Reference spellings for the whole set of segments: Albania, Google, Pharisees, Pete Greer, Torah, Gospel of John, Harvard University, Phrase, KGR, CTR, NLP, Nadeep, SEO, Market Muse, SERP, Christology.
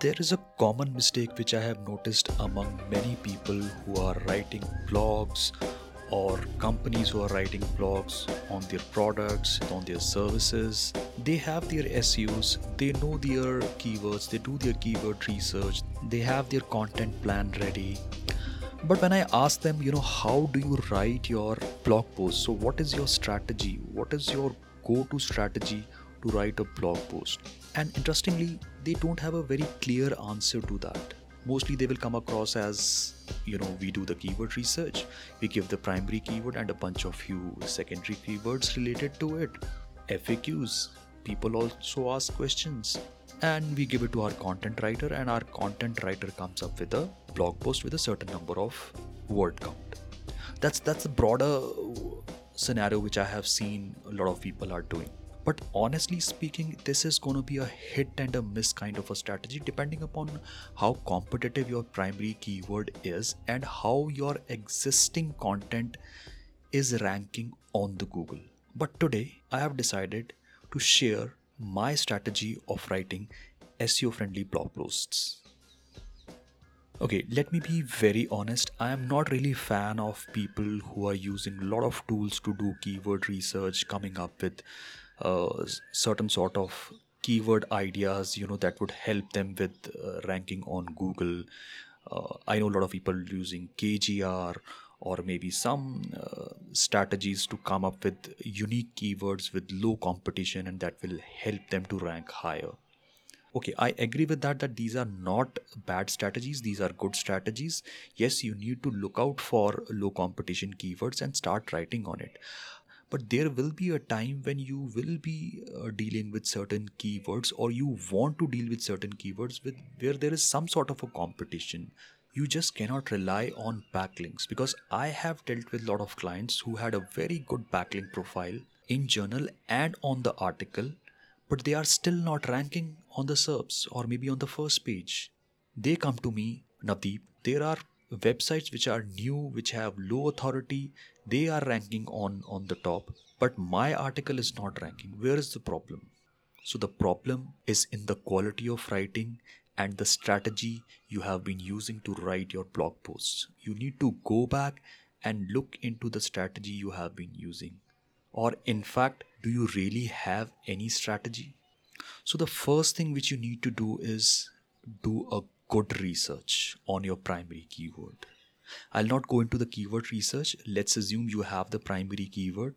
There is a common mistake which I have noticed among many people who are writing blogs or companies who are writing blogs on their products, on their services. They have their SEOs, they know their keywords, they do their keyword research, they have their content plan ready. But when I ask them, how do you write your blog post? So what is your strategy? What is your go-to strategy to write a blog post? And interestingly, they don't have a very clear answer to that. Mostly they will come across as, we do the keyword research, we give the primary keyword and a bunch of few secondary keywords related to it, FAQs, people also ask questions, and we give it to our content writer, and our content writer comes up with a blog post with a certain number of word count. That's the broader scenario which I have seen a lot of people are doing. But honestly speaking, this is going to be a hit and a miss kind of a strategy depending upon how competitive your primary keyword is and how your existing content is ranking on the Google. But today, I have decided to share my strategy of writing SEO-friendly blog posts. Okay, let me be very honest, I am not really a fan of people who are using a lot of tools to do keyword research, coming up with certain sort of keyword ideas, that would help them with ranking on Google. I know a lot of people using KGR or maybe some strategies to come up with unique keywords with low competition and that will help them to rank higher. Okay, I agree with that these are not bad strategies, these are good strategies. Yes, you need to look out for low competition keywords and start writing on it. But there will be a time when you will be dealing with certain keywords or you want to deal with certain keywords where there is some sort of a competition. You just cannot rely on backlinks because I have dealt with a lot of clients who had a very good backlink profile in journal and on the article, but they are still not ranking on the SERPs or maybe on the first page. They come to me, Nadeep, there are websites which are new, which have low authority, they are ranking on the top, but my article is not ranking. Where is the problem? So the problem is in the quality of writing and the strategy you have been using to write your blog posts. You need to go back and look into the strategy you have been using. Or in fact, do you really have any strategy? So the first thing which you need to do is do a good research on your primary keyword. I'll not go into the keyword research. Let's assume you have the primary keyword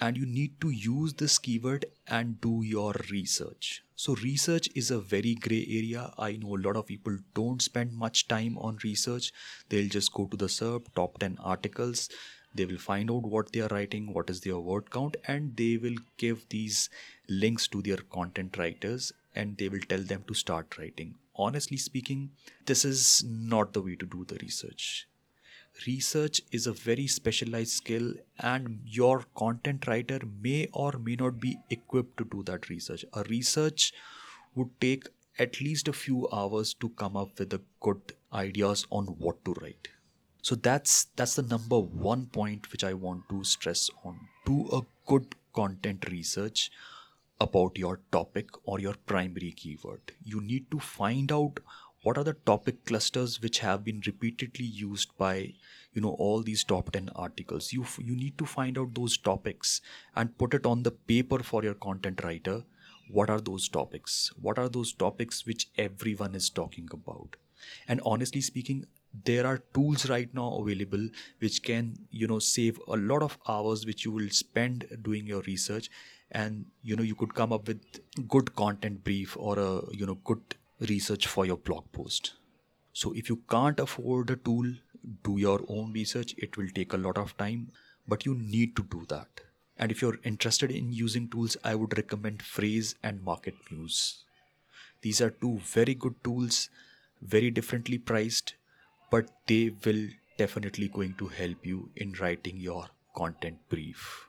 and you need to use this keyword and do your research. So research is a very gray area. I know a lot of people don't spend much time on research. They'll just go to the SERP, top 10 articles. They will find out what they are writing, what is their word count, and they will give these links to their content writers and they will tell them to start writing. Honestly speaking, this is not the way to do the research. Research is a very specialized skill and your content writer may or may not be equipped to do that research. A research would take at least a few hours to come up with the good ideas on what to write. So that's the number one point which I want to stress on. Do a good content research about your topic or your primary keyword. You need to find out what are the topic clusters which have been repeatedly used by, all these top 10 articles. You need to find out those topics and put it on the paper for your content writer. What are those topics? What are those topics which everyone is talking about? And honestly speaking, there are tools right now available which can, save a lot of hours which you will spend doing your research. And, you could come up with good content brief or a, good research for your blog post. So if you can't afford a tool, do your own research. It will take a lot of time, but you need to do that. And if you're interested in using tools, I would recommend Phrase and Market Muse. These are two very good tools, very differently priced, but they will definitely going to help you in writing your content brief.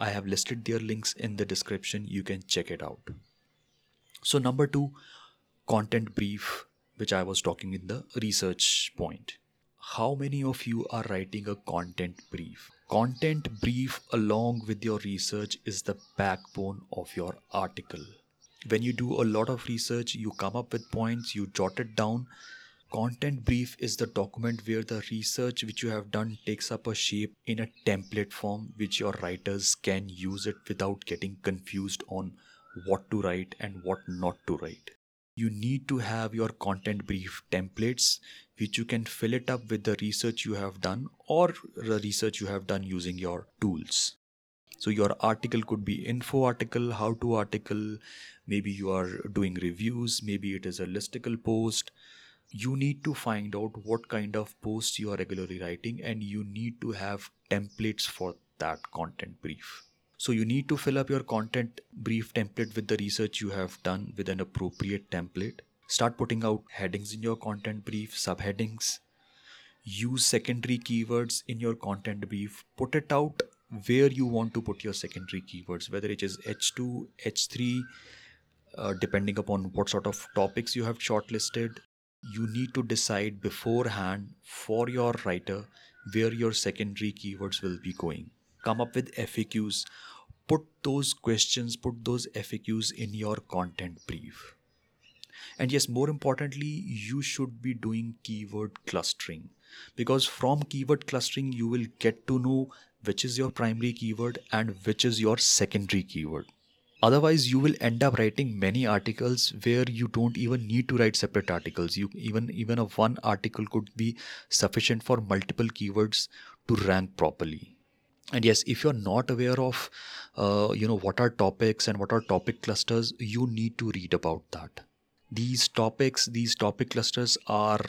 I have listed their links in the description. You can check it out. So number two, content brief, which I was talking in the research point. How many of you are writing a content brief? Content brief along with your research is the backbone of your article. When you do a lot of research, you come up with points, you jot it down. Content brief is the document where the research which you have done takes up a shape in a template form, which your writers can use it without getting confused on what to write and what not to write. You need to have your content brief templates, which you can fill it up with the research you have done or the research you have done using your tools. So your article could be info article, how to article, maybe you are doing reviews, maybe it is a listicle post. You need to find out what kind of posts you are regularly writing, and you need to have templates for that content brief. So you need to fill up your content brief template with the research you have done with an appropriate template. Start putting out headings in your content brief, subheadings. Use secondary keywords in your content brief. Put it out where you want to put your secondary keywords, whether it is H2, H3, depending upon what sort of topics you have shortlisted. You need to decide beforehand for your writer where your secondary keywords will be going. Come up with FAQs. Put those questions, put those FAQs in your content brief. And yes, more importantly, you should be doing keyword clustering, because from keyword clustering, you will get to know which is your primary keyword and which is your secondary keyword. Otherwise, you will end up writing many articles where you don't even need to write separate articles. You even a one article could be sufficient for multiple keywords to rank properly. And yes, if you're not aware of, what are topics and what are topic clusters, you need to read about that. These topic clusters are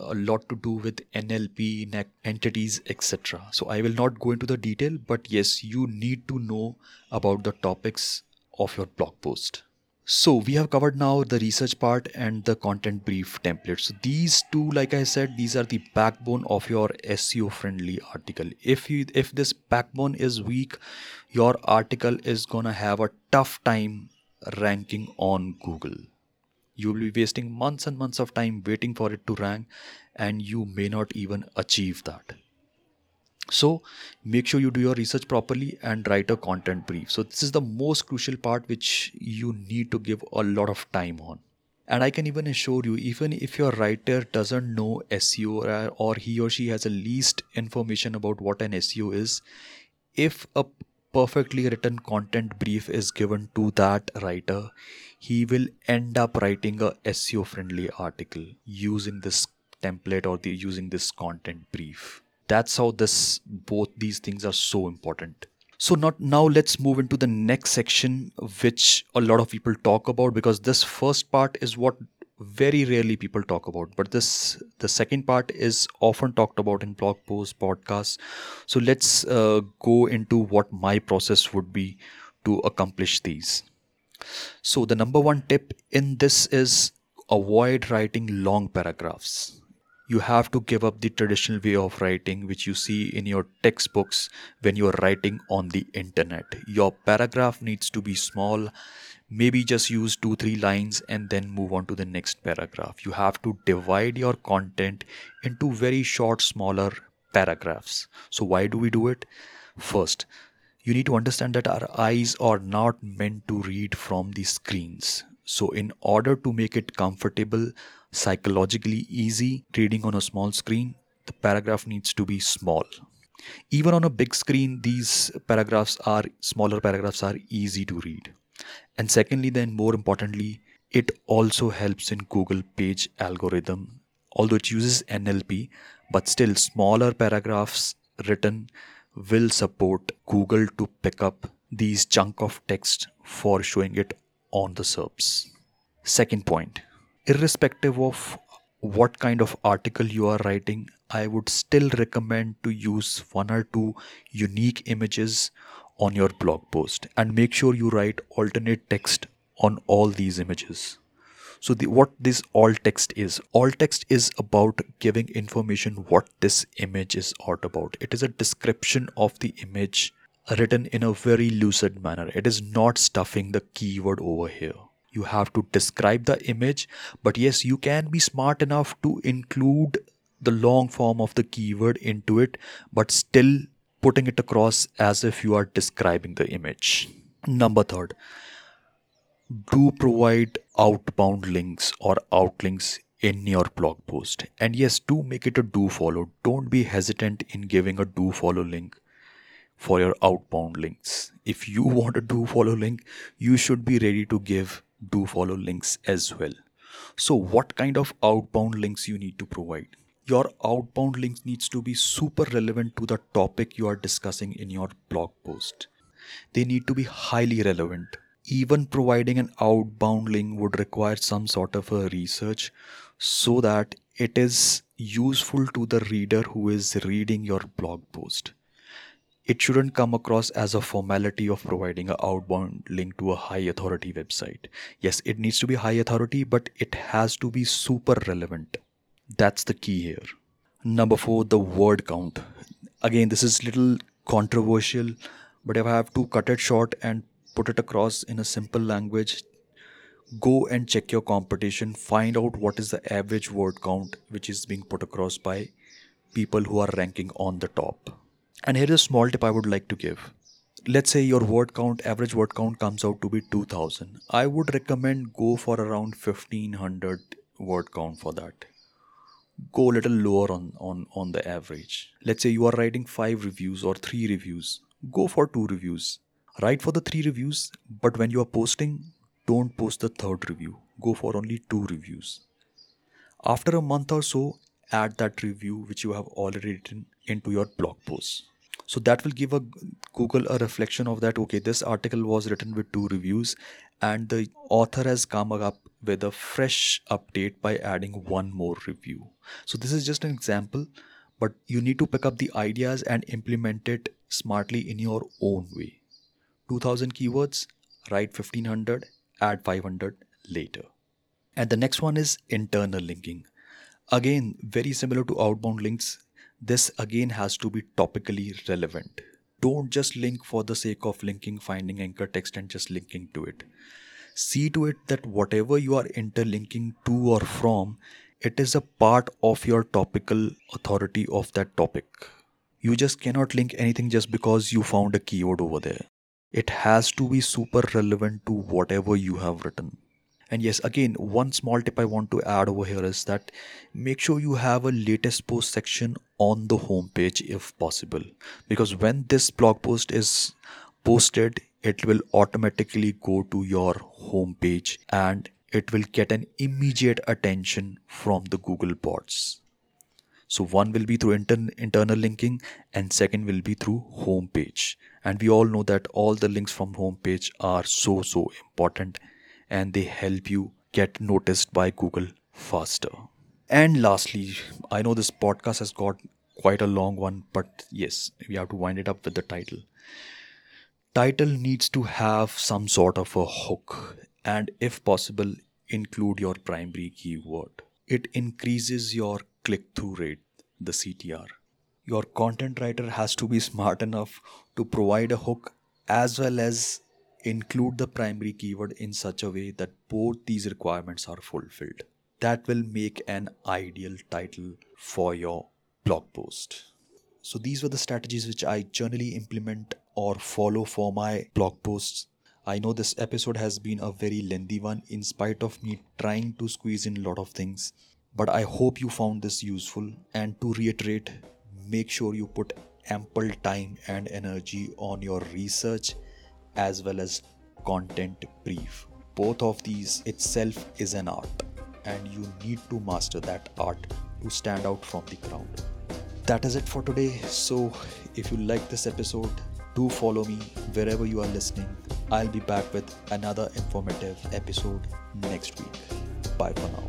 a lot to do with NLP, entities, etc. So I will not go into the detail, but yes, you need to know about the topics of your blog post. So we have covered now the research part and the content brief template. So these two, like I said, these are the backbone of your SEO friendly article. If this backbone is weak, your article is gonna have a tough time ranking on Google. You will be wasting months and months of time waiting for it to rank, and you may not even achieve that. So make sure you do your research properly and write a content brief. So this is the most crucial part which you need to give a lot of time on. And I can even assure you, even if your writer doesn't know SEO or he or she has the least information about what an SEO is, if a perfectly written content brief is given to that writer, he will end up writing a SEO friendly article using this template or using this content brief. That's how both these things are so important. So now let's move into the next section, which a lot of people talk about, because this first part is what very rarely people talk about. But the second part is often talked about in blog posts, podcasts. So let's go into what my process would be to accomplish these. So the number one tip in this is avoid writing long paragraphs. You have to give up the traditional way of writing which you see in your textbooks when you're writing on the internet. Your paragraph needs to be small. Maybe just use 2-3 lines and then move on to the next paragraph. You have to divide your content into very short, smaller paragraphs. So why do we do it? First, you need to understand that our eyes are not meant to read from the screens. So in order to make it comfortable, psychologically easy reading on a small screen, the paragraph needs to be small. Even on a big screen, these smaller paragraphs are easy to read. And secondly, then more importantly, it also helps in Google page algorithm. Although it uses NLP, but still smaller paragraphs written will support Google to pick up these chunk of text for showing it on the SERPs. Second point. Irrespective of what kind of article you are writing, I would still recommend to use 1 or 2 unique images on your blog post, and make sure you write alternate text on all these images. So what this all text is about giving information what this image is all about. It is a description of the image written in a very lucid manner. It is not stuffing the keyword over here. You have to describe the image, but yes, you can be smart enough to include the long form of the keyword into it, but still putting it across as if you are describing the image. Number 3, do provide outbound links or outlinks in your blog post. And yes, do make it a do follow. Don't be hesitant in giving a do follow link for your outbound links. If you want a do follow link, you should be ready to give do follow links as well. So what kind of outbound links you need to provide? Your outbound link needs to be super relevant to the topic you are discussing in your blog post. They need to be highly relevant. Even providing an outbound link would require some sort of a research so that it is useful to the reader who is reading your blog post. It shouldn't come across as a formality of providing an outbound link to a high authority website. Yes, it needs to be high authority, but it has to be super relevant. That's the key here. Number 4, the word count. Again, this is little controversial, but if I have to cut it short and put it across in a simple language, go and check your competition. Find out what is the average word count which is being put across by people who are ranking on the top. And here is a small tip I would like to give. Let's say your average word count comes out to be 2000. I would recommend go for around 1500 word count for that. Go a little lower on the average. Let's say you are writing 5 reviews or 3 reviews. Go for 2 reviews. Write for the 3 reviews, but when you are posting, don't post the 3rd review. Go for only 2 reviews. After a month or so, add that review which you have already written into your blog post. So that will give Google a reflection of that, okay, this article was written with 2 reviews and the author has come up with a fresh update by adding 1 more review. So this is just an example, but you need to pick up the ideas and implement it smartly in your own way. 2000 keywords, write 1500, add 500 later. And the next one is internal linking. Again, very similar to outbound links, this again has to be topically relevant. Don't just link for the sake of linking, finding anchor text and just linking to it. See to it that whatever you are interlinking to or from, it is a part of your topical authority of that topic. You just cannot link anything just because you found a keyword over there. It has to be super relevant to whatever you have written. And yes, again, one small tip I want to add over here is that make sure you have a latest post section on the homepage if possible. Because when this blog post is posted, it will automatically go to your homepage and it will get an immediate attention from the Google bots. So one will be through internal linking and second will be through homepage. And we all know that all the links from homepage are so important. And they help you get noticed by Google faster. And lastly, I know this podcast has got quite a long one, but yes, we have to wind it up with the title. Title needs to have some sort of a hook and if possible, include your primary keyword. It increases your click-through rate, the CTR. Your content writer has to be smart enough to provide a hook as well as include the primary keyword in such a way that both these requirements are fulfilled. That will make an ideal title for your blog post. So these were the strategies which I generally implement or follow for my blog posts. I know this episode has been a very lengthy one in spite of me trying to squeeze in a lot of things. But I hope you found this useful. And to reiterate, make sure you put ample time and energy on your research as well as content brief. Both of these itself is an art and you need to master that art to stand out from the crowd. That is it for today. So if you like this episode, do follow me wherever you are listening. I'll be back with another informative episode next week. Bye for now.